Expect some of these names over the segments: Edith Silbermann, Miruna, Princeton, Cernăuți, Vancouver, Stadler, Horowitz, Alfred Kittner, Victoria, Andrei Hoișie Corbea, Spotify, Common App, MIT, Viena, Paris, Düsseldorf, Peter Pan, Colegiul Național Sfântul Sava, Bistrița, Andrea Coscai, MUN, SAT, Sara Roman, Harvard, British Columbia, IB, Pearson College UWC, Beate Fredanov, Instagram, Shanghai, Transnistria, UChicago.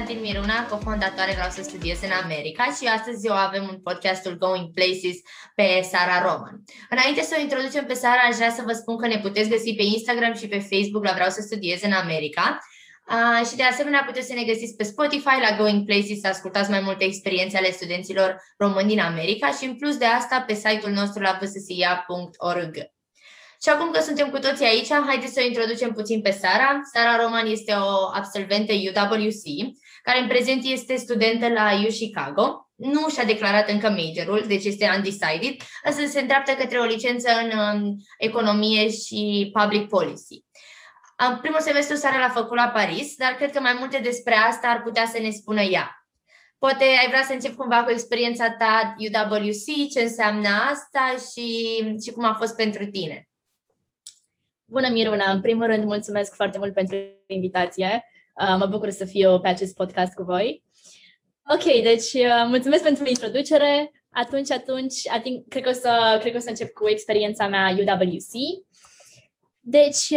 Sara din Miruna, cofondatoare Vreau să studiez în America, și astăzi eu avem un podcastul Going Places pe Sara Roman. Înainte să o introducem pe Sara, aș vrea să vă spun că ne puteți găsi pe Instagram și pe Facebook la Vreau să studiez în America. Și de asemenea puteți să ne găsiți pe Spotify la Going Places, să ascultați mai multe experiențe ale studenților români din America și în plus de asta pe site-ul nostru la vssia.org. Și acum că suntem cu toții aici, haideți să o introducem puțin pe Sara. Sara Roman este o absolventă UWC, care în prezent este studentă la U Chicago. Nu și-a declarat încă majorul, deci este undecided, însă se îndreaptă către o licență în economie și public policy. Primul semestru Sara l-a făcut la Paris, dar cred că mai multe despre asta ar putea să ne spună ea. Poate ai vrea să încep cumva cu experiența ta UWC, ce înseamnă asta și cum a fost pentru tine. Bună, Miruna! În primul rând, mulțumesc foarte mult pentru invitație. Mă bucur să fiu pe acest podcast cu voi. Ok, deci mulțumesc pentru introducere. Cred că o să încep cu experiența mea UWC. Deci,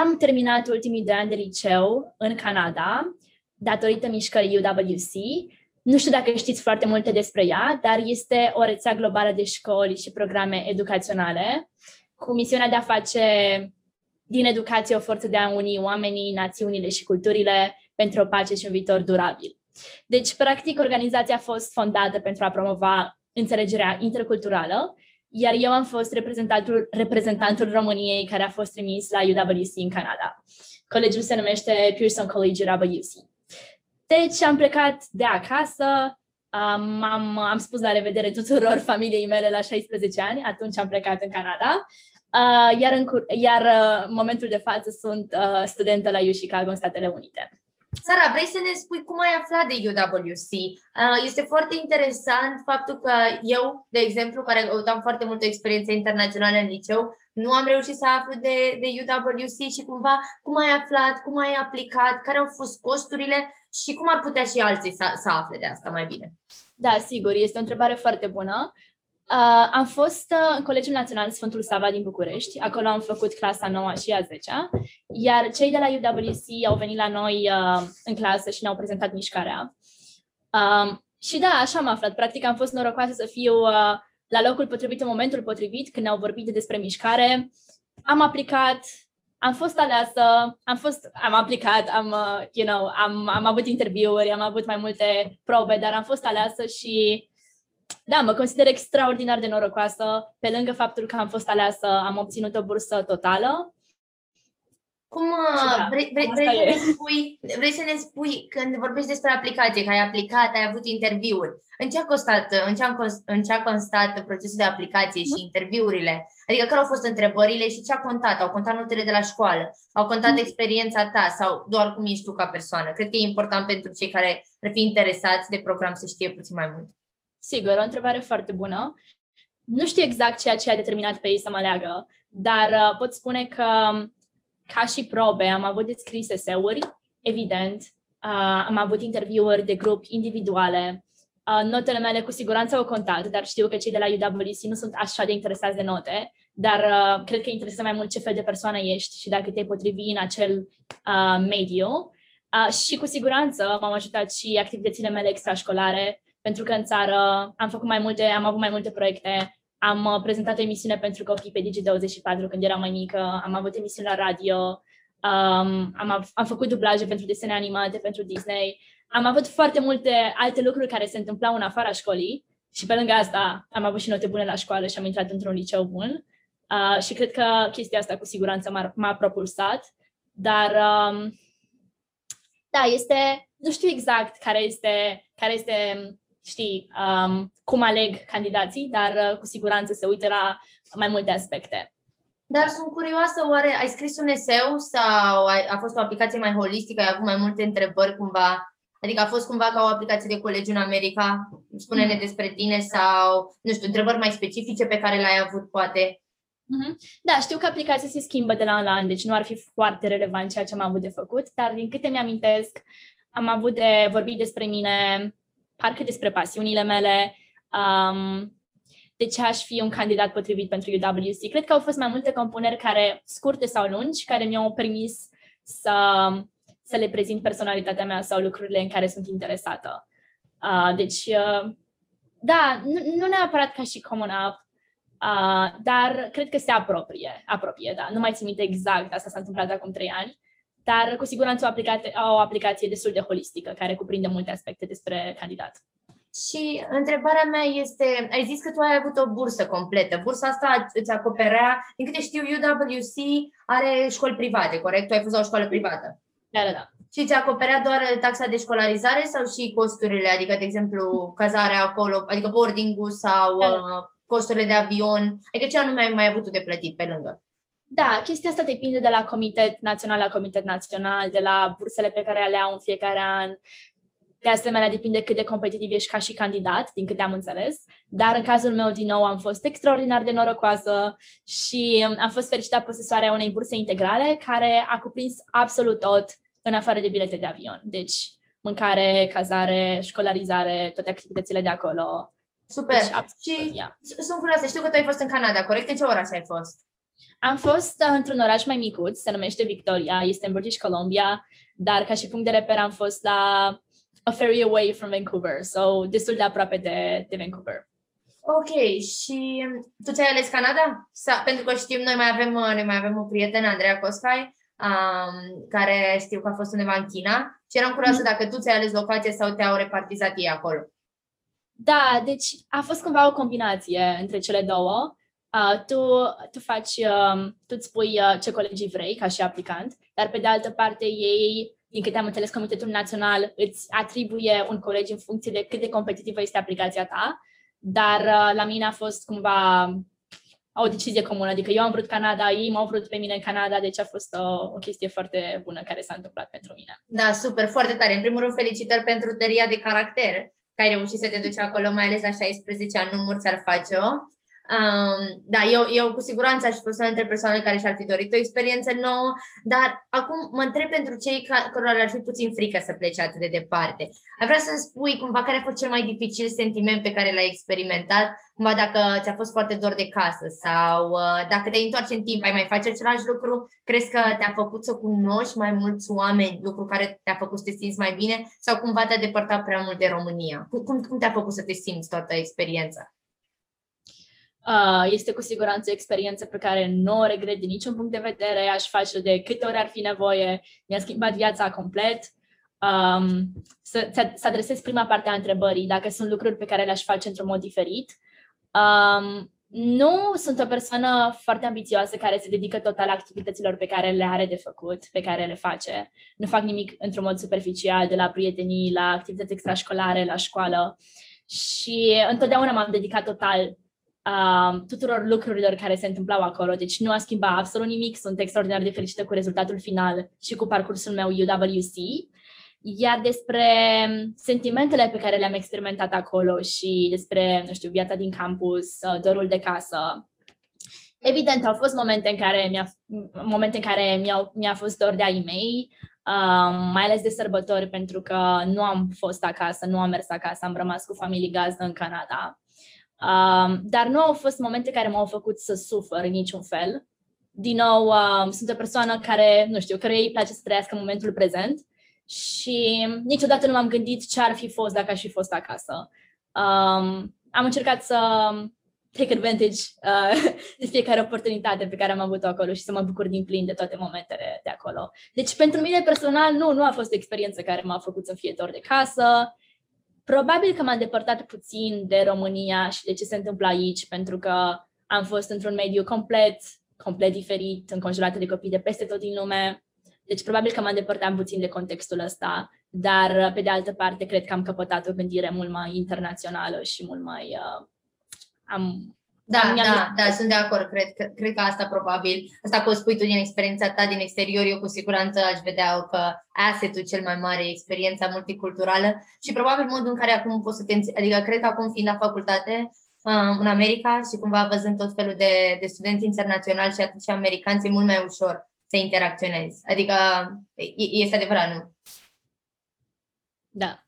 am terminat ultimii 2 ani de liceu în Canada, datorită mișcării UWC. Nu știu dacă știți foarte multe despre ea, dar este o rețea globală de școli și programe educaționale, cu misiunea de a face din educație o forță de a uni oamenii, națiunile și culturile pentru o pace și un viitor durabil. Deci, practic, organizația a fost fondată pentru a promova înțelegerea interculturală, iar eu am fost reprezentantul României care a fost trimis la UWC în Canada. Colegiul se numește Pearson College UWC. Deci, am plecat de acasă, am spus la revedere tuturor familiei mele la 16 ani, atunci am plecat în Canada. Iar în momentul de față sunt studentă la UChicago în Statele Unite. Sara, vrei să ne spui cum ai aflat de UWC? Este foarte interesant faptul că eu, de exemplu, care am foarte multă experiență internațională în liceu, nu am reușit să aflu de UWC și cumva cum ai aflat, cum ai aplicat, care au fost costurile și cum ar putea și alții să afle de asta mai bine. Da, sigur, este o întrebare foarte bună. Am fost în Colegiul Național Sfântul Sava din București, acolo am făcut clasa 9 și a 10-a, iar cei de la UWC au venit la noi în clasă și ne-au prezentat mișcarea. Și da, așa am aflat, practic am fost norocoasă să fiu la locul potrivit, în momentul potrivit, când ne-au vorbit despre mișcare. Am aplicat, am fost aleasă, am avut interviuri, am avut mai multe probe, dar am fost aleasă și... Da, mă consider extraordinar de norocoasă. Pe lângă faptul că am fost aleasă, am obținut o bursă totală. Vrei să ne spui, când vorbești despre aplicație, că ai aplicat, ai avut interviuri, în ce a constat procesul de aplicație și interviurile? Adică care au fost întrebările și ce a contat? Au contat notele de la școală? Au contat experiența ta sau doar cum ești tu ca persoană? Cred că e important pentru cei care ar fi interesați de program să știe puțin mai mult. Sigur, o întrebare foarte bună. Nu știu exact ceea ce a determinat pe ei să mă aleagă, dar pot spune că, ca și probe, am avut de scris eseuri, evident, am avut interviuri de grup individuale. Notele mele cu siguranță au contat, dar știu că cei de la UWC nu sunt așa de interesați de note, dar cred că interesează mai mult ce fel de persoană ești și dacă te potrivi în acel mediu. Și cu siguranță m-au ajutat și activitățile mele extrașcolare, pentru că în țară am avut mai multe proiecte, am prezentat o emisiune pentru copii pe Digi24 când eram mai mică, am avut emisiuni la radio, am făcut dublaje pentru desene animate, pentru Disney, am avut foarte multe alte lucruri care se întâmplau în afara școlii și pe lângă asta am avut și note bune la școală și am intrat într-un liceu bun și cred că chestia asta cu siguranță m-a propulsat, dar... Da, este... Nu știu exact care este cum aleg candidații, dar cu siguranță se uită la mai multe aspecte. Dar sunt curioasă, oare ai scris un eseu sau a fost o aplicație mai holistică, ai avut mai multe întrebări cumva? Adică a fost cumva ca o aplicație de colegiu în America? Spune-ne despre tine sau, nu știu, întrebări mai specifice pe care le-ai avut, poate? Da, știu că aplicația se schimbă de la an la an, deci nu ar fi foarte relevant ceea ce am avut de făcut, dar din câte mi-amintesc, am avut de vorbit despre mine, parcă despre pasiunile mele, de ce aș fi un candidat potrivit pentru UWC. Cred că au fost mai multe compuneri, care, scurte sau lungi, care mi-au permis să, să le prezint personalitatea mea sau lucrurile în care sunt interesată. Deci, nu neapărat ca și Common App, dar cred că se apropie, da. Nu mai țin minte exact, asta s-a întâmplat acum 3 ani, dar cu siguranță o aplicație destul de holistică, care cuprinde multe aspecte despre candidat. Și întrebarea mea este, ai zis că tu ai avut o bursă completă. Bursa asta îți acoperea, din câte știu, UWC are școli private, corect? Tu ai fost la o școală privată. Da. Și ți acoperea doar taxa de școlarizare sau și costurile, adică, de exemplu, cazarea acolo, adică boarding-ul sau costurile de avion, adică ce anume ai mai avut tu de plătit pe lângă? Da, chestia asta depinde de la comitet național la comitet național, de la bursele pe care le au în fiecare an. De asemenea, depinde cât de competitiv ești ca și candidat, din câte am înțeles. Dar în cazul meu, din nou, am fost extraordinar de norocoasă și am fost fericită posesoarea unei burse integrale care a cuprins absolut tot, în afară de bilete de avion. Deci, mâncare, cazare, școlarizare, toate activitățile de acolo. Super! Deci, sunt curioasă, știu că tu ai fost în Canada, corect? În ce oraș ai fost? Am fost într-un oraș mai micuț, se numește Victoria, este în British Columbia, dar ca și punct de reper am fost la a ferry away from Vancouver, so destul de aproape de Vancouver. Ok, și tu ți-ai ales Canada? Pentru că știm, noi mai avem o prietenă, Andrea Coscai, care știu că a fost undeva în China și eram curioasă dacă tu ți-ai ales locația sau te-au repartizat ei acolo. Da, deci a fost cumva o combinație între cele două. Tu-ți pui ce colegii vrei ca și aplicant, dar pe de altă parte ei, din câte am înțeles, Comitetul Național îți atribuie un colegi în funcție de cât de competitivă este aplicația ta, dar la mine a fost cumva o decizie comună, adică eu am vrut Canada, ei m-au vrut pe mine în Canada, deci a fost o chestie foarte bună care s-a întâmplat pentru mine. Da, super, foarte tare. În primul rând, felicitări pentru tăria de caracter, că ai reușit să te duci acolo, mai ales la 16 ani, nu ți-ar face-o. Eu cu siguranță aș fi fost una dintre persoanele care și-ar fi dorit o experiență nouă, dar acum mă întreb pentru cei care ar fi puțin frică să plece atât de departe. Ai vrea să-mi spui cumva care a fost cel mai dificil sentiment pe care l-ai experimentat, cumva dacă ți-a fost foarte dor de casă sau dacă te întorci în timp, ai mai face același lucru, crezi că te-a făcut să cunoști mai mulți oameni, lucru care te-a făcut să te simți mai bine sau cumva te-a depărtat prea mult de România? Cum te-a făcut să te simți toată experiența? Este cu siguranță o experiență pe care nu o regret din niciun punct de vedere, aș face-o de câte ori ar fi nevoie, mi-a schimbat viața complet. Să adresez prima parte a întrebării, dacă sunt lucruri pe care le-aș face într-un mod diferit. Nu sunt o persoană foarte ambițioasă care se dedică total activităților pe care le are de făcut, pe care le face. Nu fac nimic într-un mod superficial, de la prietenii, la activități extrașcolare, la școală și întotdeauna m-am dedicat total tuturor lucrurilor care se întâmplau acolo. Deci nu a schimbat absolut nimic. Sunt extraordinar de fericită cu rezultatul final și cu parcursul meu UWC. Iar despre sentimentele pe care le-am experimentat acolo și despre, viața din campus, dorul de casă. Evident, au fost momente în care mi-a fost dor de ai mei, mai ales de sărbători, pentru că nu am fost acasă, nu am mers acasă, am rămas cu familii gazdă în Canada. Dar nu au fost momente care m-au făcut să sufăr în niciun fel. Din nou, sunt o persoană care, căruia îi place să trăiască momentul prezent și niciodată nu m-am gândit ce ar fi fost dacă aș fi fost acasă. Am încercat să take advantage de fiecare oportunitate pe care am avut-o acolo și să mă bucur din plin de toate momentele de acolo. Deci pentru mine personal nu a fost o experiență care m-a făcut să fie dor de casă. Probabil că m-am depărtat puțin de România și de ce se întâmplă aici, pentru că am fost într-un mediu complet diferit, înconjurată de copii de peste tot din lume. Deci probabil că m-am depărtat puțin de contextul ăsta, dar pe de altă parte cred că am căpătat o gândire mult mai internațională și mult mai... sunt de acord, cred că asta probabil, asta că o spui tu din experiența ta din exterior, eu cu siguranță aș vedea că asset-ul cel mai mare e experiența multiculturală și probabil modul în care acum poți să te înțelegi, adică cred că acum fiind la facultate în America și cumva văzând tot felul de studenți internaționali și atunci americani, e mult mai ușor să interacționezi, adică este adevărat, nu? Da.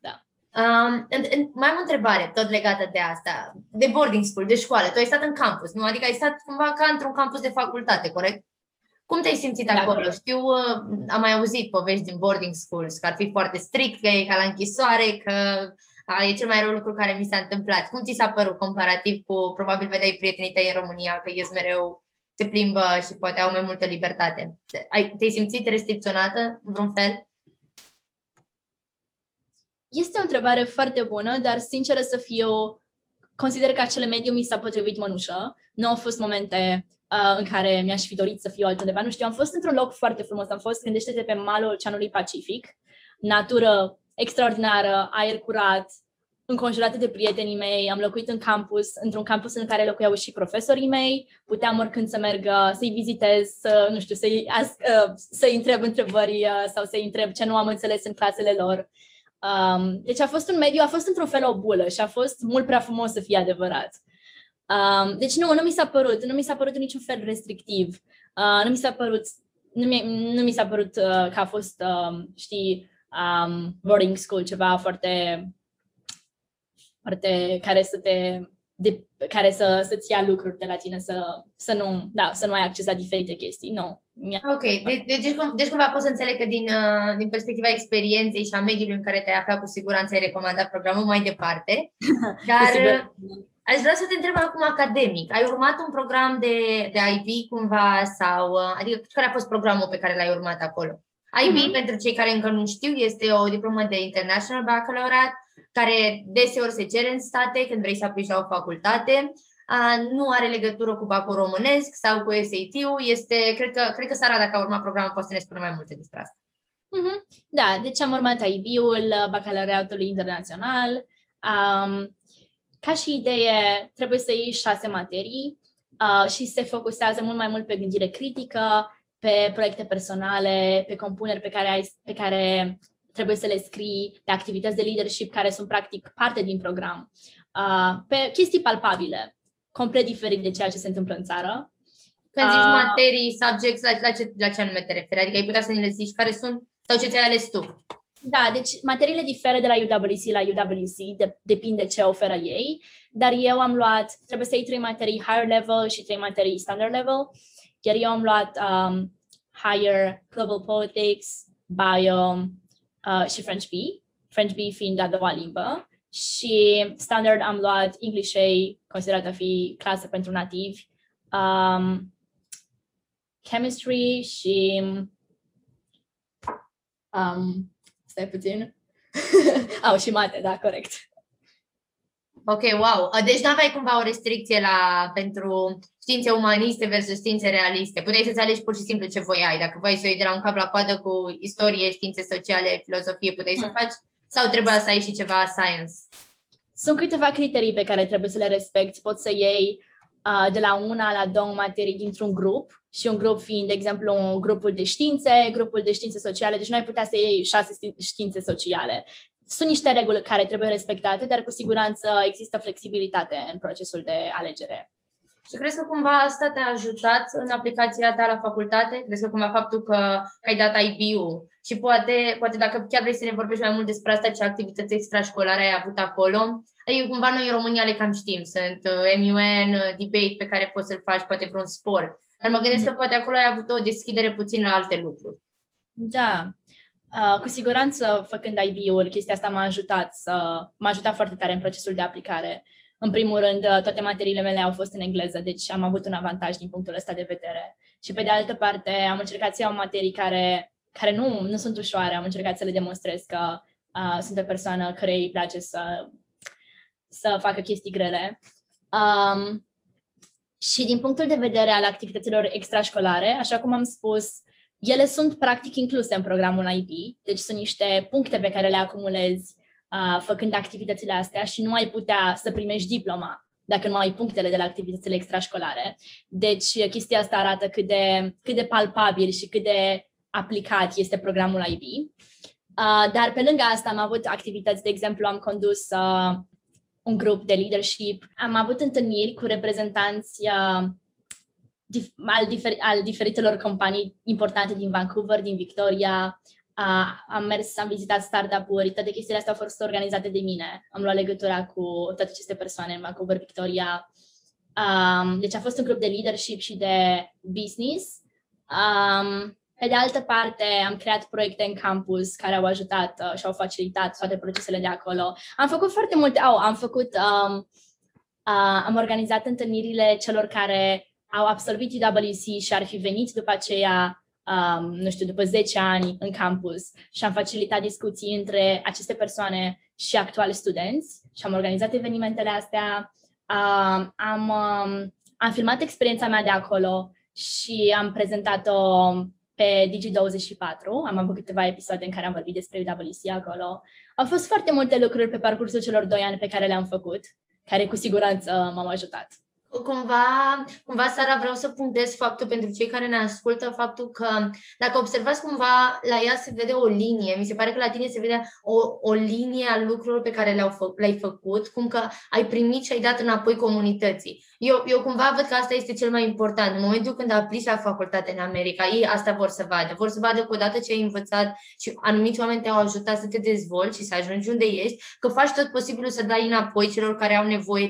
Mai am o întrebare tot legată de asta, de boarding school, de școală. Tu ai stat în campus, nu? Adică ai stat cumva ca într-un campus de facultate, corect? Cum te-ai simțit acolo? Știu, am mai auzit povești din boarding schools, că ar fi foarte strict, că e ca la închisoare, că e cel mai rău lucru care mi s-a întâmplat. Cum ți s-a părut comparativ cu, probabil vedeai prietenii tăi în România, că ies mereu, se plimbă și poate au mai multă libertate. Te-ai simțit restricționată în vreun fel? Este o întrebare foarte bună, dar sinceră să fiu, consider că acele mediu mi s-a potrivit mănușă. Nu au fost momente în care mi-aș fi dorit să fiu altundeva. Nu știu, am fost într-un loc foarte frumos. Am fost, gândește-te, pe malul Oceanului Pacific. Natură extraordinară, aer curat, înconjurată de prietenii mei. Am locuit în campus, într-un campus în care locuiau și profesorii mei. Puteam oricând să merg, să-i vizitez, nu știu, să-i întreb întrebări sau să-i întreb ce nu am înțeles în clasele lor. Deci a fost un mediu, a fost într-un fel o bulă și a fost mult prea frumos să fie adevărat. Deci nu mi s-a părut în niciun fel restrictiv. Nu mi s-a părut că a fost, boarding school, ceva foarte care să-ți ia lucruri de la tine, să nu ai accesa diferite chestii. Nu. Ok, deci cumva pot să înțeleg că din perspectiva experienței și a mediului în care te-ai aflat, cu siguranță ai recomandat programul mai departe. Dar aș vrea să te întreb acum academic. Ai urmat un program de IB cumva sau, adică care a fost programul pe care l-ai urmat acolo? IB, pentru cei care încă nu știu, este o diplomă de International Baccalaureate care deseori se cere în state când vrei să aplici la o facultate. Nu are legătură cu bacul românesc sau cu SAT-ul. Cred că Sara, dacă a urmat programul, poate să ne spună mai multe despre asta. Da, deci am urmat IB-ul Bacalaureatului Internațional. Ca și idee, trebuie să iei 6 materii și se focusează mult mai mult pe gândire critică, pe proiecte personale, pe compuneri pe care trebuie să le scrii, pe activități de leadership care sunt practic parte din program, pe chestii palpabile, complet diferit de ceea ce se întâmplă în țară. Când zici materii, subjects, la ce anume te referi? Adică ai putea să ne le zici care sunt sau ce ți-ai ales tu? Da, deci materiile diferă de la UWC la UWC, depinde ce oferă ei, dar eu am luat, trebuie să iei 3 materii higher level și 3 materii standard level, iar eu am luat higher global politics, bio și French B fiind a doua limbă, și standard am luat English A, considerată a fi clasă pentru nativi, chemistry și stai puțin. Și mate, da, corect. Ok, wow. Deci n-aveai cumva o restricție pentru științe umaniste versus științe realiste. Puteai să-ți alegi pur și simplu ce voiai. Dacă voiai să iei de la un cap la coadă cu istorie, științe sociale, filozofie, puteai să faci? Sau trebuia să ai și ceva science? Sunt câteva criterii pe care trebuie să le respecti. Poți să iei de la 1 la 2 materii dintr-un grup, și un grup fiind, de exemplu, grupul de științe sociale, deci nu ai putea să iei 6 științe sociale. Sunt niște reguli care trebuie respectate, dar cu siguranță există flexibilitate în procesul de alegere. Și crezi că cumva asta te-a ajutat în aplicația ta la facultate? Crezi că cumva faptul că ai dat IB-ul și poate dacă chiar vrei să ne vorbești mai mult despre asta, ce activități extrașcolare ai avut acolo? Adică cumva noi în România le cam știm, sunt MUN, debate pe care poți să-l faci, poate vreun sport. Dar mă gândesc că poate acolo ai avut o deschidere puțin la alte lucruri. Da, cu siguranță făcând IB-ul, chestia asta m-a ajutat foarte tare în procesul de aplicare. În primul rând, toate materiile mele au fost în engleză, deci am avut un avantaj din punctul ăsta de vedere. Și pe de altă parte, am încercat să iau materii care nu sunt ușoare, am încercat să le demonstrez că sunt o persoană care îi place să facă chestii grele. Și din punctul de vedere al activităților extrașcolare, așa cum am spus, ele sunt practic incluse în programul IB, deci sunt niște puncte pe care le acumulezi făcând activitățile astea și nu ai putea să primești diploma dacă nu ai punctele de la activitățile extrașcolare. Deci chestia asta arată cât de palpabil și cât de aplicat este programul IB. Dar pe lângă asta am avut activități, de exemplu am condus un grup de leadership, am avut întâlniri cu reprezentanți al diferitelor companii importante din Vancouver, din Victoria, am vizitat startup-uri, toate chestiile astea au fost organizate de mine, am luat legătura cu toate aceste persoane în Vancouver, Victoria, deci a fost un grup de leadership și de business Pe de altă parte, am creat proiecte în campus care au ajutat și au facilitat toate procesele de acolo. Am făcut foarte multe, am organizat întâlnirile celor care au absolvit UWC și ar fi venit după aceea, după 10 ani în campus, și am facilitat discuții între aceste persoane și actuali studenți și am organizat evenimentele astea. Am filmat experiența mea de acolo și am prezentat-o pe Digi24. Am avut câteva episoade în care am vorbit despre UWC acolo. Au fost foarte multe lucruri pe parcursul celor 2 ani pe care le-am făcut, care cu siguranță m-au ajutat. Cumva, Sara, vreau să punctez faptul pentru cei care ne ascultă, faptul că dacă observați cumva la ea se vede o linie, mi se pare că la tine se vede o linie a lucrurilor pe care le-ai făcut, cum că ai primit și ai dat înapoi comunității. Eu cumva văd că asta este cel mai important. În momentul când aplici la facultate în America, ei asta vor să vadă. Vor să vadă că odată ce ai învățat și anumiți oameni te-au ajutat să te dezvolți și să ajungi unde ești, că faci tot posibilul să dai înapoi celor care au nevoie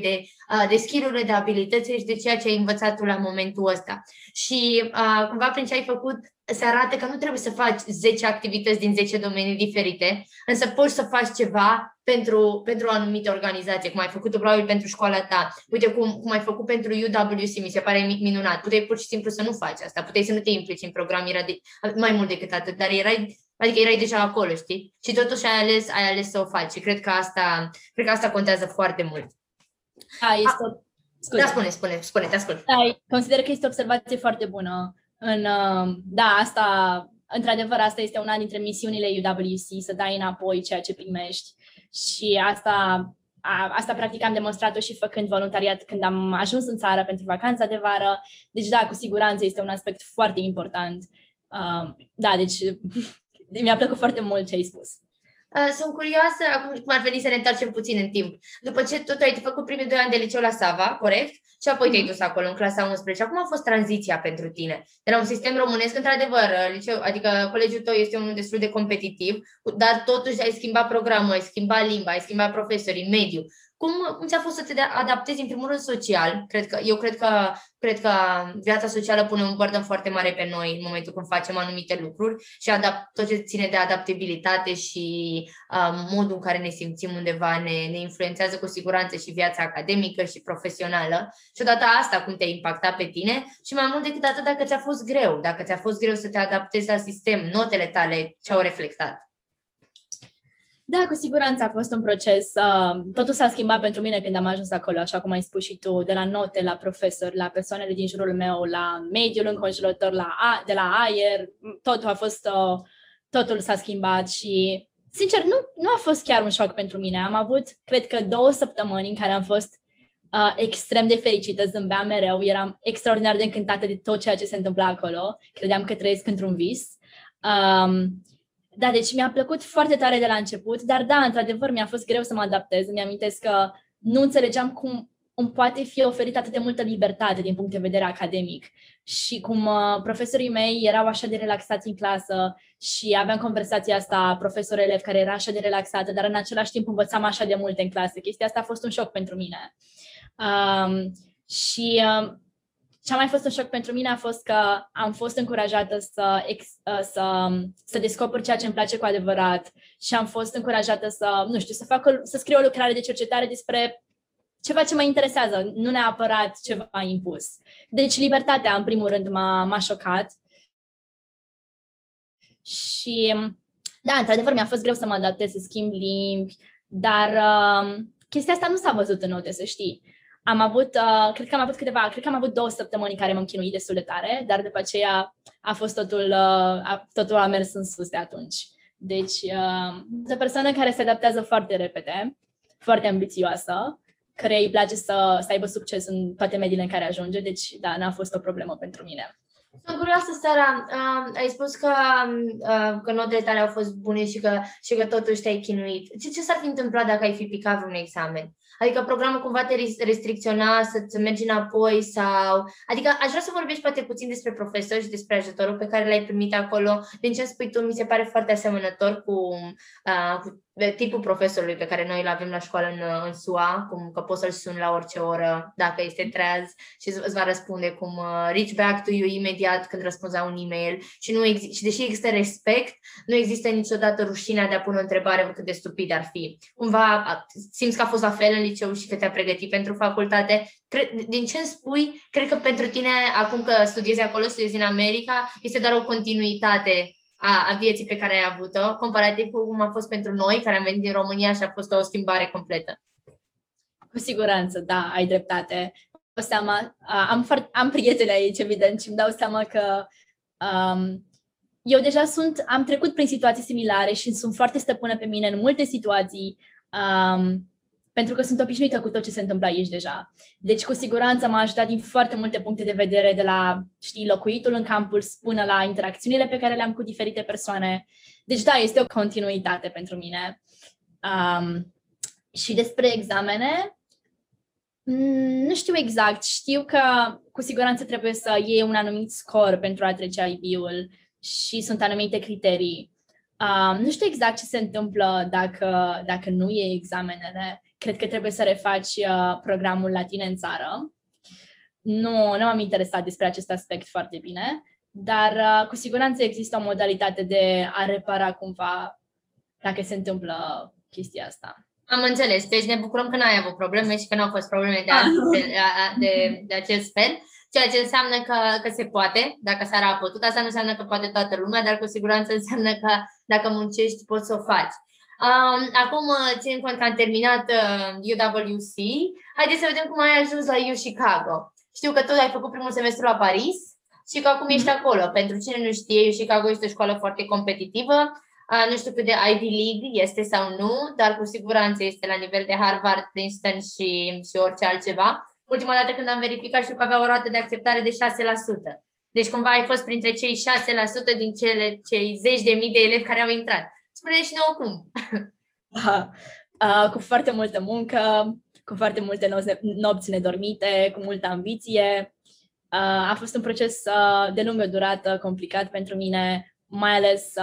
de skill-urile, de abilitățile și de ceea ce ai învățat tu la momentul ăsta. Și cumva prin ce ai făcut se arată că nu trebuie să faci 10 activități din 10 domenii diferite, însă poți să faci ceva pentru o anumită organizație, cum ai făcut-o probabil pentru școala ta. Uite cum ai făcut pentru UWC, mi se pare minunat. Puteai pur și simplu să nu faci asta, puteai să nu te implici în program, era mai mult decât atât, dar erai deja acolo, știi? Și totuși ai ales să o faci și cred că asta contează foarte mult. Da, spune, te ascult. Da, consider că este o observație foarte bună. Într-adevăr, asta este una dintre misiunile UWC, să dai înapoi ceea ce primești. Și asta practic am demonstrat-o și făcând voluntariat când am ajuns în țară pentru vacanța de vară. Deci da, cu siguranță este un aspect foarte important. Mi-a plăcut foarte mult ce ai spus. Sunt curioasă, acum cum ar veni să ne întoarcem puțin în timp. După ce tot ai făcut primii 2 ani de liceu la Sava, corect? Și apoi te-ai dus acolo în clasa 11. Acum a fost tranziția pentru tine. De la un sistem românesc, într-adevăr, colegiul tău este unul destul de competitiv, dar totuși ai schimbat programul, ai schimbat limba, ai schimbat profesorii, mediul. Cum ți-a fost să te adaptezi, în primul rând, social? Cred că viața socială pune un burden foarte mare pe noi în momentul când facem anumite lucruri și tot ce ține de adaptabilitate și modul în care ne simțim undeva ne influențează cu siguranță și viața academică și profesională. Și odată asta, cum te-a impactat pe tine și mai mult decât atât, dacă ți-a fost greu să te adaptezi la sistem, notele tale ce-au reflectat. Da, cu siguranță a fost un proces. Totul s-a schimbat pentru mine când am ajuns acolo, așa cum ai spus și tu, de la note, la profesori, la persoanele din jurul meu, la mediul înconjurător, de la aer, totul s-a schimbat și, sincer, nu a fost chiar un șoc pentru mine. Am avut, cred că, 2 săptămâni în care am fost extrem de fericită, zâmbeam mereu, eram extraordinar de încântată de tot ceea ce se întâmpla acolo, credeam că trăiesc într-un vis. Deci mi-a plăcut foarte tare de la început, dar da, într-adevăr mi-a fost greu să mă adaptez. Îmi amintesc că nu înțelegeam cum îmi poate fi oferită atât de multă libertate din punct de vedere academic și cum profesorii mei erau așa de relaxați în clasă și aveam conversația asta, profesor-elev, care era așa de relaxată, dar în același timp învățam așa de multe în clasă. Chestia asta a fost un șoc pentru mine. Ce a mai fost un șoc pentru mine a fost că am fost încurajată să descoper ceea ce îmi place cu adevărat și am fost încurajată să scriu o lucrare de cercetare despre ceva ce mă interesează, nu neapărat ceva impus. Deci libertatea, în primul rând, m-a șocat și, da, într-adevăr, mi-a fost greu să mă adaptez, să schimb limbi, dar chestia asta nu s-a văzut în note, să știi. Cred că am avut 2 săptămâni în care m-am chinuit destul de tare, dar după aceea a fost totul a mers în sus de atunci. Deci, o persoană care se adaptează foarte repede, foarte ambițioasă, care îi place să aibă succes în toate mediile în care ajunge, deci, da, n-a fost o problemă pentru mine. Sunt curioasă, Sara, ai spus că notele tale au fost bune și că totuși te-ai chinuit. Ce s-ar fi întâmplat dacă ai fi picat vreun examen? Adică programul cumva te restricționa să-ți mergi înapoi sau... Adică aș vrea să vorbești poate puțin despre profesori și despre ajutorul pe care l-ai primit acolo. Din ce spui tu, mi se pare foarte asemănător cu tipul profesorului pe care noi îl avem la școală în SUA, cum că poți să-l suni la orice oră dacă este treaz și îți va răspunde cum reach back to you imediat când răspunzi la un e-mail și, și deși există respect, nu există niciodată rușinea de a pune o întrebare cât de stupid ar fi. Cumva simți că a fost la fel în liceu și că te-a pregătit pentru facultate. Din ce îmi spui, cred că pentru tine, acum că studiezi acolo, studiezi în America, este doar o continuitate a vieții pe care ai avut-o, comparativ cu cum a fost pentru noi, care am venit din România și a fost o schimbare completă. Cu siguranță, da, ai dreptate. Am prieteni aici, evident, și îmi dau seama că eu deja am trecut prin situații similare și sunt foarte stăpână pe mine în multe situații, pentru că sunt obișnuită cu tot ce se întâmplă aici deja. Deci, cu siguranță, m-a ajutat din foarte multe puncte de vedere, de la, locuitul în campus până la interacțiunile pe care le-am cu diferite persoane. Deci, da, este o continuitate pentru mine. Și despre examene, nu știu exact. Știu că, cu siguranță, trebuie să iei un anumit scor pentru a trece IB-ul și sunt anumite criterii. Nu știu exact ce se întâmplă dacă nu iei examenele. Cred că trebuie să refaci programul la tine în țară. Nu m-am interesat despre acest aspect foarte bine, dar cu siguranță există o modalitate de a repara cumva dacă se întâmplă chestia asta. Am înțeles. Deci ne bucurăm că n-ai avut probleme și că n-au fost probleme de acest fel. Ceea ce înseamnă că se poate, dacă Sara a putut. Asta nu înseamnă că poate toată lumea, dar cu siguranță înseamnă că dacă muncești poți să o faci. Acum, ținând cont că am terminat UWC, haideți să vedem cum ai ajuns la U Chicago. Știu că tu ai făcut primul semestru la Paris și că acum ești acolo. Pentru cine nu știe, U Chicago este o școală foarte competitivă. Nu știu cât de Ivy League este sau nu, dar cu siguranță este la nivel de Harvard, Princeton și orice altceva. Ultima dată când am verificat, știu că avea o rată de acceptare de 6%. Deci cumva ai fost printre cei 6% din cei 10.000 de elevi care au intrat. Spune-ne și nouă cum. Cu foarte multă muncă, cu foarte multe nopți nedormite, cu multă ambiție. A fost un proces de lungă durată, complicat pentru mine, mai ales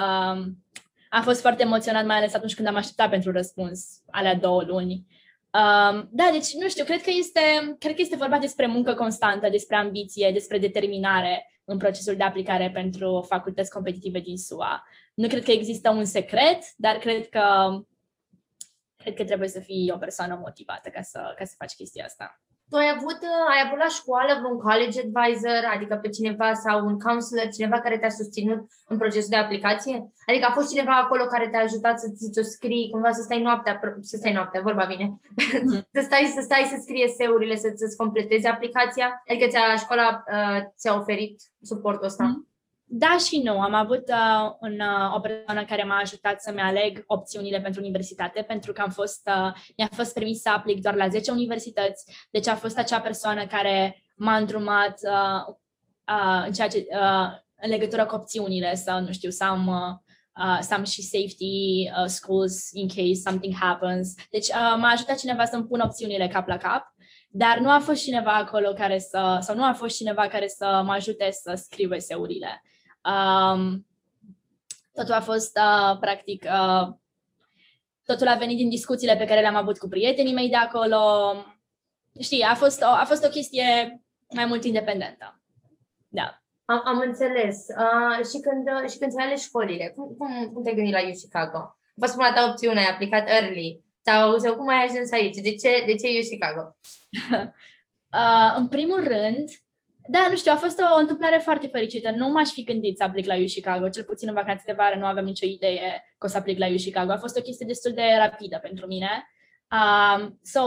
am fost foarte emoționat, mai ales atunci când am așteptat pentru răspuns, alea 2 luni. Da, deci, nu știu, cred că este vorba despre muncă constantă, despre ambiție, despre determinare în procesul de aplicare pentru facultăți competitive din SUA. Nu cred că există un secret, dar cred că trebuie să fii o persoană motivată ca să faci chestia asta. Tu ai avut la școală vreun college advisor, adică pe cineva sau un counselor, cineva care te-a susținut în procesul de aplicație? Adică a fost cineva acolo care te-a ajutat să ți-o scrii, cumva să stai noaptea, vorba bine, să scrii eseurile, să-ți completezi aplicația? Adică școala ți-a oferit suportul ăsta? Da și nu. Am avut o persoană care m-a ajutat să-mi aleg opțiunile pentru universitate, pentru că mi-a fost permis să aplic doar la 10 universități. Deci a fost acea persoană care m-a îndrumat în legătură cu opțiunile, sau nu știu, să am și safety schools in case something happens. Deci m-a ajutat cineva să-mi pun opțiunile cap la cap. Dar nu a fost cineva acolo care să mă ajute să scriu eseurile. Totul a fost, practic, totul a venit din discuțiile pe care le-am avut cu prietenii mei de acolo. Știi, a fost o chestie mai mult independentă. Da. Am înțeles. Și când ți-ai ales școlile, cum te gândi la U Chicago? Vă spun la ta opțiune, ai aplicat early. Sau cum ai ajuns aici? De ce U Chicago? În primul rând, da, nu știu, a fost o întâmplare foarte fericită. Nu m-aș fi gândit să aplic la U Chicago, cel puțin în vacanțe de vară nu aveam nicio idee că o să aplic la U Chicago. A fost o chestie destul de rapidă pentru mine.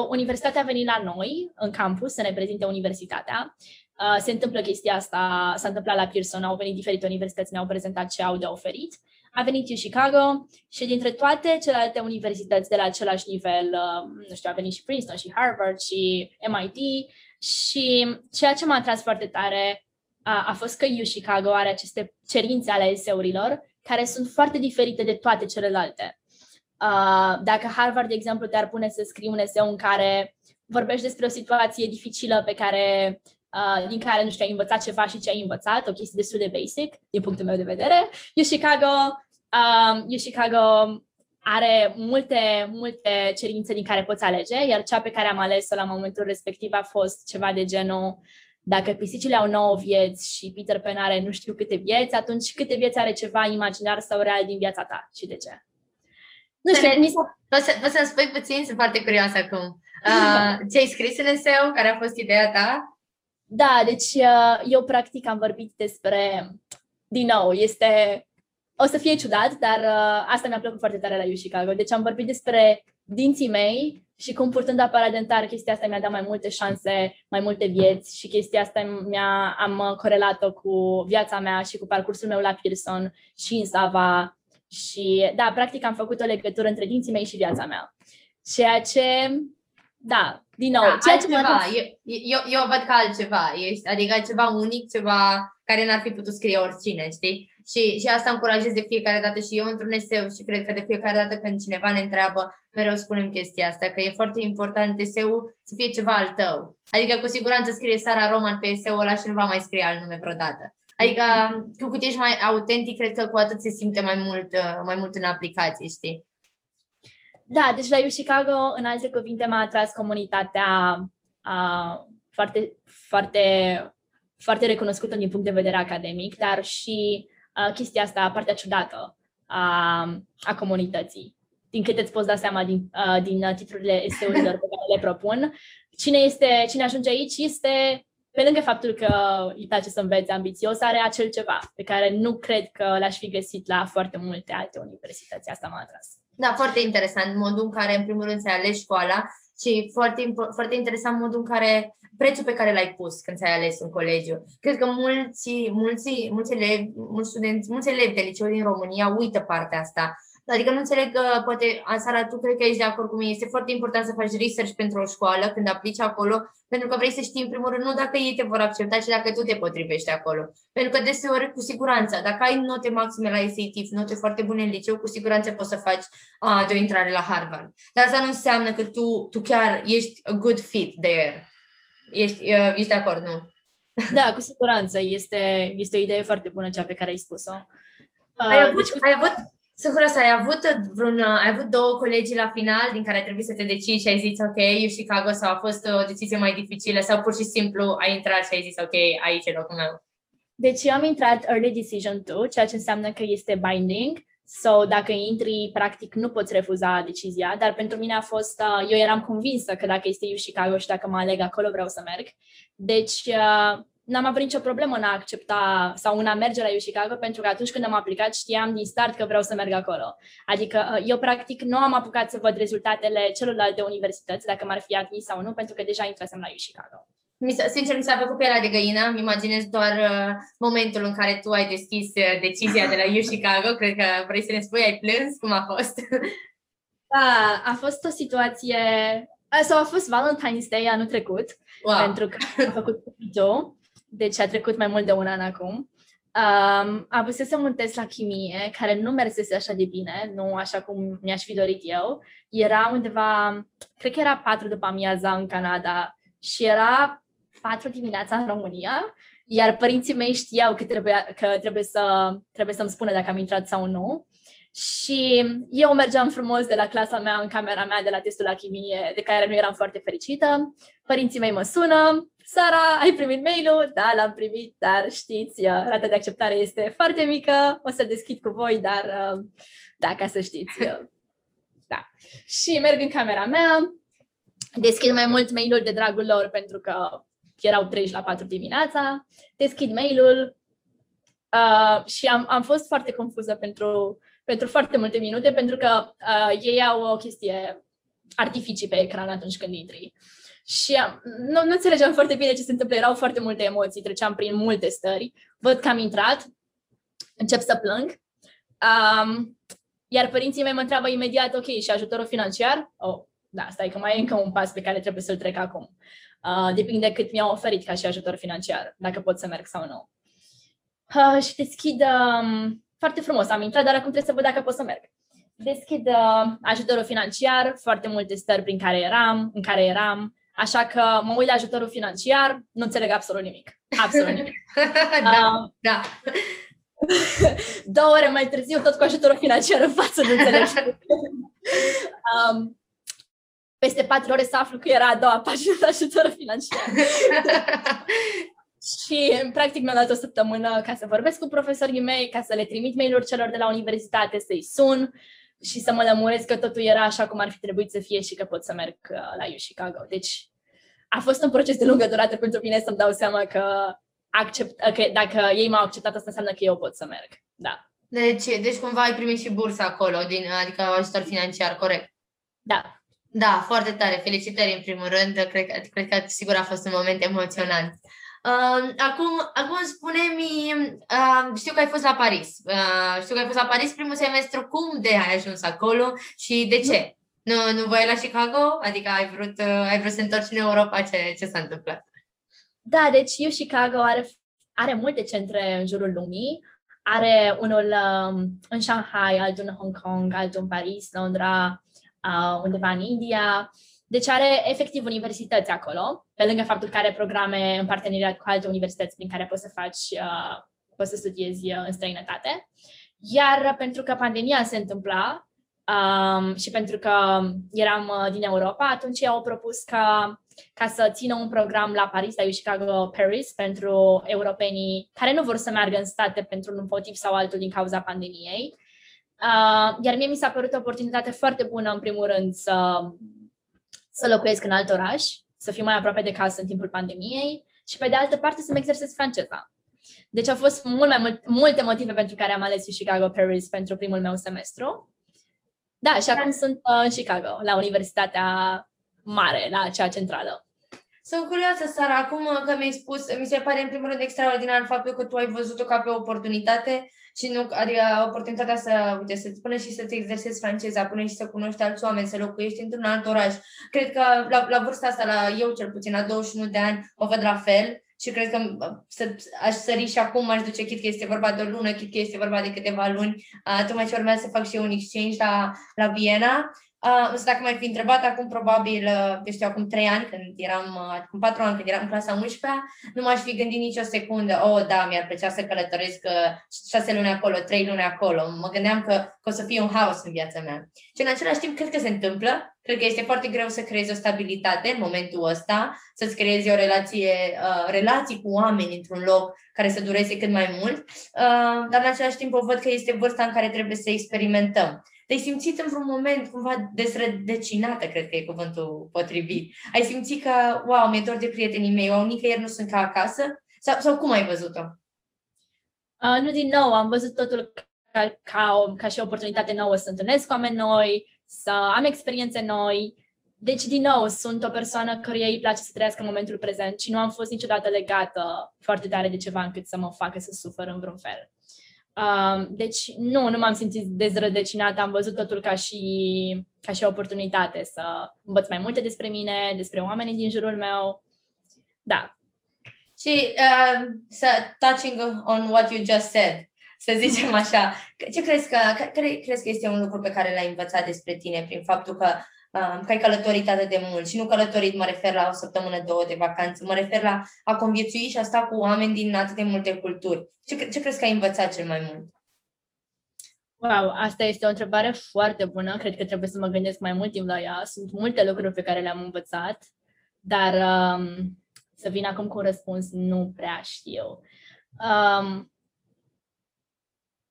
Universitatea a venit la noi, în campus, să ne prezinte universitatea. Se întâmplă chestia asta, s-a întâmplat la Pearson, au venit diferite universități, ne-au prezentat ce au de oferit. A venit U Chicago și dintre toate celelalte universități de la același nivel, nu știu, a venit și Princeton și Harvard și MIT și ceea ce m-a atras foarte tare a fost că U Chicago are aceste cerințe ale eseurilor care sunt foarte diferite de toate celelalte. Dacă Harvard, de exemplu, te-ar pune să scrii un eseu în care vorbești despre o situație dificilă pe care, din care, nu știu, ai învățat ceva și ce ai învățat, o chestie destul de basic, din punctul meu de vedere, Chicago are multe cerințe din care poți alege, iar cea pe care am ales-o la momentul respectiv a fost ceva de genul: dacă pisicile au 9 vieți și Peter Pan are nu știu câte vieți, atunci câte vieți are ceva imaginar sau real din viața ta și de ce? Nu știu, o să-mi spui puțin, sunt foarte curioasă acum. Ce ai scris în eseu? Care a fost ideea ta? Da, deci eu practic am vorbit despre, din nou, o să fie ciudat, dar asta mi-a plăcut foarte tare la UChicago. Deci am vorbit despre dinții mei și cum, purtând aparat dentar, chestia asta mi-a dat mai multe șanse, mai multe vieți, și chestia asta am corelat-o cu viața mea și cu parcursul meu la Pearson și în Sava. Și da, practic am făcut o legătură între dinții mei și viața mea. Ceea ce, da, din nou, da, ceea ce eu văd ca altceva, adică ceva unic, ceva care n-ar fi putut scrie oricine, știi? Și asta încurajez de fiecare dată și eu într-un eseu, și cred că de fiecare dată când cineva ne întreabă, mereu spunem chestia asta, că e foarte important eseul să fie ceva al tău. Adică cu siguranță scrie Sara Roman pe eseul ăla și nu va mai scrie alt nume vreodată. Adică tu, cât ești mai autentic, cred că cu atât se simte mai mult în aplicație, știi? Da, deci la UChicago, în alte cuvinte, m-a atras comunitatea foarte, foarte, foarte recunoscută din punct de vedere academic, dar și chestia asta, partea ciudată a comunității. Din câte îți poți da seama din titlurile eseurilor pe care le propun, cine ajunge aici este... Pe lângă faptul că îi place să învețe, ambițios, are acel ceva pe care nu cred că l-aș fi găsit la foarte multe alte universități. Asta m-a atras. Da, foarte interesant modul în care, în primul rând, ți-ai ales școala și foarte interesant modul în care prețul pe care l-ai pus când ți-ai ales un colegiu. Cred că mulți elevi de liceu din România uită partea asta. Adică nu înțeleg că, poate, Sara, tu cred că ești de acord cu mine, este foarte important să faci research pentru o școală când aplici acolo, pentru că vrei să știi, în primul rând, nu dacă ei te vor accepta, ci dacă tu te potrivești acolo. Pentru că deseori, cu siguranță, dacă ai note maxime la SAT, note foarte bune în liceu, cu siguranță poți să faci de o intrare la Harvard. Dar asta nu înseamnă că tu chiar ești a good fit there. Ești de acord, nu? Da, cu siguranță. Este o idee foarte bună cea pe care ai spus-o. Sunt curioasă, ai avut două colegii la final din care trebuie să te decizi și ai zis ok, UChicago, sau a fost o decizie mai dificilă, sau pur și simplu ai intrat și ai zis ok, aici e locul meu? Deci eu am intrat early decision 2, ceea ce înseamnă că este binding, so dacă intri, practic nu poți refuza decizia, dar pentru mine a fost, eu eram convinsă că dacă este UChicago și dacă mă aleg acolo, vreau să merg. Deci... n-am avut nicio problemă în a accepta sau în a merge la UChicago, pentru că atunci când am aplicat știam din start că vreau să merg acolo. Adică eu practic nu am apucat să văd rezultatele celorlalte universități, dacă m-ar fi admis sau nu, pentru că deja intrasem la UChicago. Sincer, mi s-a făcut pielea de găină, îmi imaginez doar momentul în care tu ai deschis decizia de la UChicago, cred că vrei să ne spui, ai plâns, cum a fost? Da, a fost o situație... Sau a fost Valentine's Day anul trecut, wow. Pentru că am făcut video. Deci a trecut mai mult de un an acum. Avusesem un test la chimie care nu mersese așa de bine, nu așa cum mi-aș fi dorit eu. Era undeva, cred că era 4 după amiaza în Canada și era 4 dimineața în România, iar părinții mei știau că trebuie să-mi spună dacă am intrat sau nu. Și eu mergeam frumos de la clasa mea în camera mea de la testul la chimie, de care nu eram foarte fericită. Părinții mei mă sună: Sara, ai primit mail-ul? Da, l-am primit, dar știți, rata de acceptare este foarte mică, o să deschid cu voi, dar da, ca să știți. Da. Și merg în camera mea, deschid mai mult mail-ul de dragul lor, pentru că erau 3-4 dimineața, deschid mail-ul și am fost foarte confuză pentru foarte multe minute, pentru că ei au o chestie, artificii pe ecran atunci când intri. Și nu înțelegeam foarte bine ce se întâmplă, erau foarte multe emoții, treceam prin multe stări. Văd că am intrat, încep să plâng, iar părinții mei mă întreabă imediat, ok, și ajutorul financiar? Oh, da, stai că mai e încă un pas pe care trebuie să-l trec acum. Depinde cât mi-au oferit ca și ajutor financiar, dacă pot să merg sau nu. Și deschid... Foarte frumos, am intrat, dar acum trebuie să văd dacă pot să merg. deschid ajutorul financiar, foarte multe stări în care eram, așa că mă uit la ajutorul financiar, nu înțeleg absolut nimic. Da. 2 ore mai târziu, tot cu ajutorul financiar în față, nu înțeleg. Peste 4 ore să aflu că era a doua pagină de ajutorul financiar. Și, practic, mi-am dat o săptămână ca să vorbesc cu profesorii mei, ca să le trimit mail-uri celor de la universitate, să-i sun și să mă lămuresc că totul era așa cum ar fi trebuit să fie și că pot să merg la UChicago. Deci, a fost un proces de lungă durată pentru mine să-mi dau seama că dacă ei m-au acceptat, asta înseamnă că eu pot să merg. Da. Deci cumva ai primit și bursa acolo, adică ajutor financiar, corect? Da. Da, foarte tare. Felicitări, în primul rând. Cred că sigur a fost un moment emoționant. Acum spune-mi, știu că ai fost la Paris. Primul semestru. Cum de ai ajuns acolo și de ce? Nu voi la Chicago? Adică ai vrut să întorci în Europa? Ce s-a întâmplat? Da, deci UChicago are multe centre în jurul lumii. Are unul în Shanghai, altul în Hong Kong, altul în Paris, Londra, undeva în India. Deci are efectiv universități acolo, pe lângă faptul că are programe în parteneriat cu alte universități prin care poți să studiezi în străinătate. Iar pentru că pandemia se întâmpla și pentru că eram din Europa, atunci au propus ca să țină un program la Paris, la UChicago Paris, pentru europenii care nu vor să meargă în state pentru un motiv sau altul din cauza pandemiei. Iar mie mi s-a părut o oportunitate foarte bună, în primul rând, să locuiesc în alt oraș, să fiu mai aproape de casă în timpul pandemiei și, pe de altă parte, să-mi exersez franceza. Deci au fost multe motive pentru care am ales Chicago Paris pentru primul meu semestru. Da, și acum sunt în Chicago, la Universitatea Mare, la cea centrală. Sunt curioasă, Sara, acum că mi-ai spus, mi se pare în primul rând extraordinar faptul că tu ai văzut-o ca pe o oportunitate și nu, adică oportunitatea să-ți până și să-ți exersezi franceza, până și să cunoști alți oameni, să locuiești într-un alt oraș. Cred că la vârsta asta, eu cel puțin, la 21 de ani, o văd la fel și cred că aș sări și acum, aș duce, chit că este vorba de o lună, chit că este vorba de câteva luni, tocmai ce urmează să fac și eu un exchange la Viena. Însă dacă m-ai fi întrebat acum, probabil, acum 3 ani, acum 4 ani, când eram în clasa 11-a, nu m-aș fi gândit nicio secundă, da, mi-ar plăcea să călătoresc 6 luni acolo, 3 luni acolo. Mă gândeam că o să fie un haos în viața mea. Și în același timp, cred că se întâmplă, cred că este foarte greu să creezi o stabilitate în momentul ăsta, să-ți creezi o relații cu oameni într-un loc care să dureze cât mai mult, dar în același timp o văd că este vârsta în care trebuie să experimentăm. Te-ai simțit în vreun moment cumva desrădăcinată, cred că e cuvântul potrivit. Ai simțit că, wow, mi-e dor de prietenii mei, wow, nicăieri nu sunt ca acasă? Sau cum ai văzut-o? Nu, din nou, am văzut totul ca și o oportunitate nouă să întâlnesc oameni noi, să am experiențe noi. Deci, din nou, sunt o persoană căreia îi place să trăiască în momentul prezent și nu am fost niciodată legată foarte tare de ceva încât să mă facă să sufăr în vreun fel. Deci nu m-am simțit dezrădăcinată, am văzut totul ca și oportunitate să învăț mai multe despre mine, despre oamenii din jurul meu. Da. Și touching on what you just said, să zicem așa, ce crezi că este un lucru pe care l-ai învățat despre tine prin faptul că ai călătorit atât de mult? Și nu călătorit, mă refer la o săptămână, 2 de vacanță, mă refer la a conviețui și a sta cu oameni din atât de multe culturi. Ce crezi că ai învățat cel mai mult? Wow, asta este o întrebare foarte bună. Cred că trebuie să mă gândesc mai mult timp la ea. Sunt multe lucruri pe care le-am învățat, dar să vin acum cu un răspuns nu prea știu.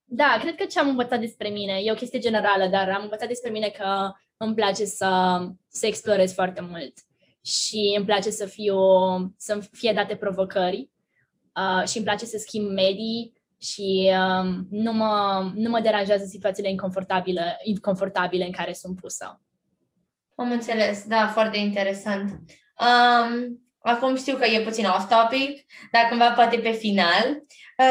Da, cred că ce am învățat despre mine e o chestie generală, dar am învățat despre mine că îmi place să explorez foarte mult și îmi place să-mi fie date provocări și îmi place să schimb medii și nu mă deranjează situațiile inconfortabile în care sunt pusă. Am înțeles, da, foarte interesant. Acum știu că e puțin off-topic, dar cumva poate pe final.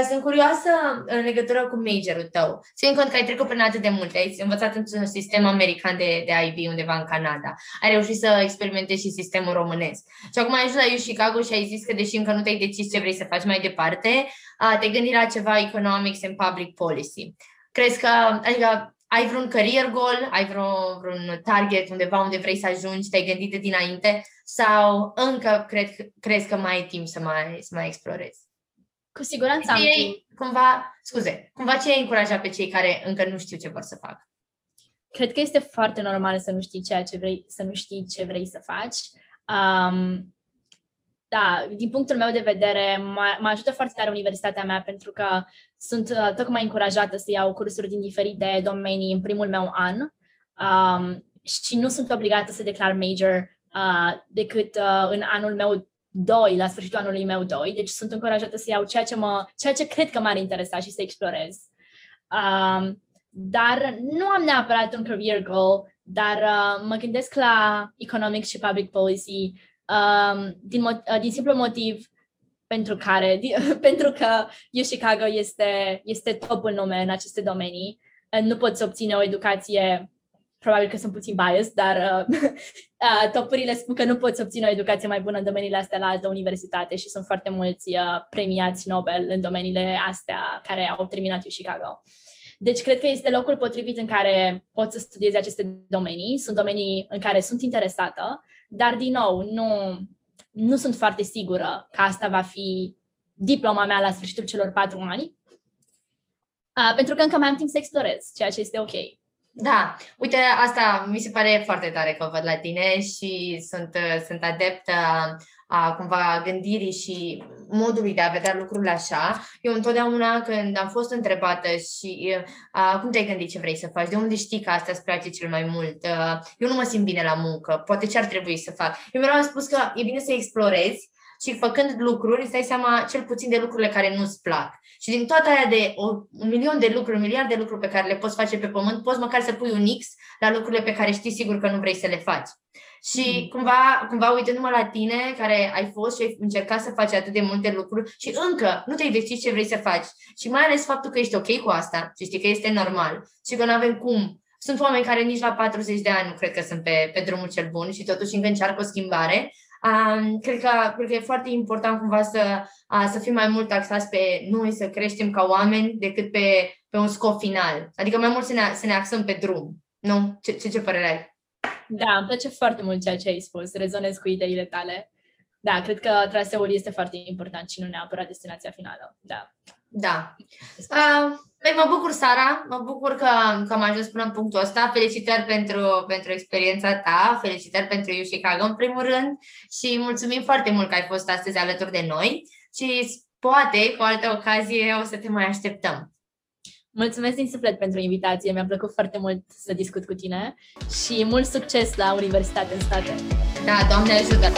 Sunt curioasă în legătură cu major-ul tău. Țin cont că ai trecut prin atât de multe, ai învățat într-un sistem american de IB undeva în Canada, ai reușit să experimentezi și sistemul românesc. Și acum ai ajuns la UChicago și ai zis că, deși încă nu te-ai decis ce vrei să faci mai departe, te gândi la ceva economics and public policy. Crezi că, adică, Ai vreun career goal? Ai vreun target undeva unde vrei să ajungi? Te-ai gândit de dinainte? Sau încă crezi că mai ai timp să mai explorezi? Cu siguranță am timp. Cumva ce ai încurajat pe cei care încă nu știu ce vor să facă? Cred că este foarte normal să nu știi ce vrei să faci. Da, din punctul meu de vedere, mă ajută foarte tare universitatea mea pentru că sunt tocmai încurajată să iau cursuri din diferite domenii în primul meu an și nu sunt obligată să declar major decât în anul meu 2, la sfârșitul anului meu 2, deci sunt încurajată să iau ceea ce cred că m-ar interesa și să explorez. Dar nu am neapărat un career goal, dar mă gândesc la economics și public policy din simplul motiv pentru că UChicago este top în lume în aceste domenii. Nu poți obține o educație, probabil că sunt puțin biased, dar topurile spun că nu poți obține o educație mai bună în domeniile astea la altă universitate și sunt foarte mulți premiați Nobel în domeniile astea care au terminat UChicago. Deci cred că este locul potrivit în care pot să studiez aceste domenii. Sunt domenii în care sunt interesată, dar din nou, nu sunt foarte sigură că asta va fi diploma mea la sfârșitul celor 4 ani, pentru că încă mai am timp să explorez, ceea ce este ok. Da, uite, asta mi se pare foarte tare că o văd la tine și sunt adeptă a cumva gândirii și modului de a vedea lucrurile așa. Eu întotdeauna când am fost întrebată și cum te-ai gândit ce vrei să faci, de unde știi că asta îți place cel mai mult, eu nu mă simt bine la muncă, poate ce ar trebui să fac. Eu mereu am spus că e bine să explorezi și făcând lucruri îți dai seama cel puțin de lucrurile care nu-ți plac. Și din toate aia de 1 milion de lucruri, 1 miliard de lucruri pe care le poți face pe pământ, poți măcar să pui un X la lucrurile pe care știi sigur că nu vrei să le faci. Și cumva uitându-mă la tine, care ai fost și ai încercat să faci atât de multe lucruri și încă nu te-ai decis ce vrei să faci. Și mai ales faptul că ești ok cu asta și știi că este normal și că nu avem cum. Sunt oameni care nici la 40 de ani nu cred că sunt pe drumul cel bun și totuși încă încearcă o schimbare. Cred că e foarte important cumva să fim mai mult axați pe noi, să creștem ca oameni decât pe un scop final. Adică mai mult să ne axăm pe drum, nu? Ce părere ai? Da, îmi place foarte mult ceea ce ai spus, rezonez cu ideile tale. Da, cred că traseul este foarte important și nu neapărat destinația finală. Da. Mă bucur, Sara, mă bucur că am ajuns până în punctul ăsta. Felicitări pentru experiența ta, felicitări pentru UChicago în primul rând și mulțumim foarte mult că ai fost astăzi alături de noi și poate cu altă ocazie o să te mai așteptăm. Mulțumesc din suflet pentru invitație, mi-a plăcut foarte mult să discut cu tine și mult succes la Universitate în State. Da, Doamne ajută!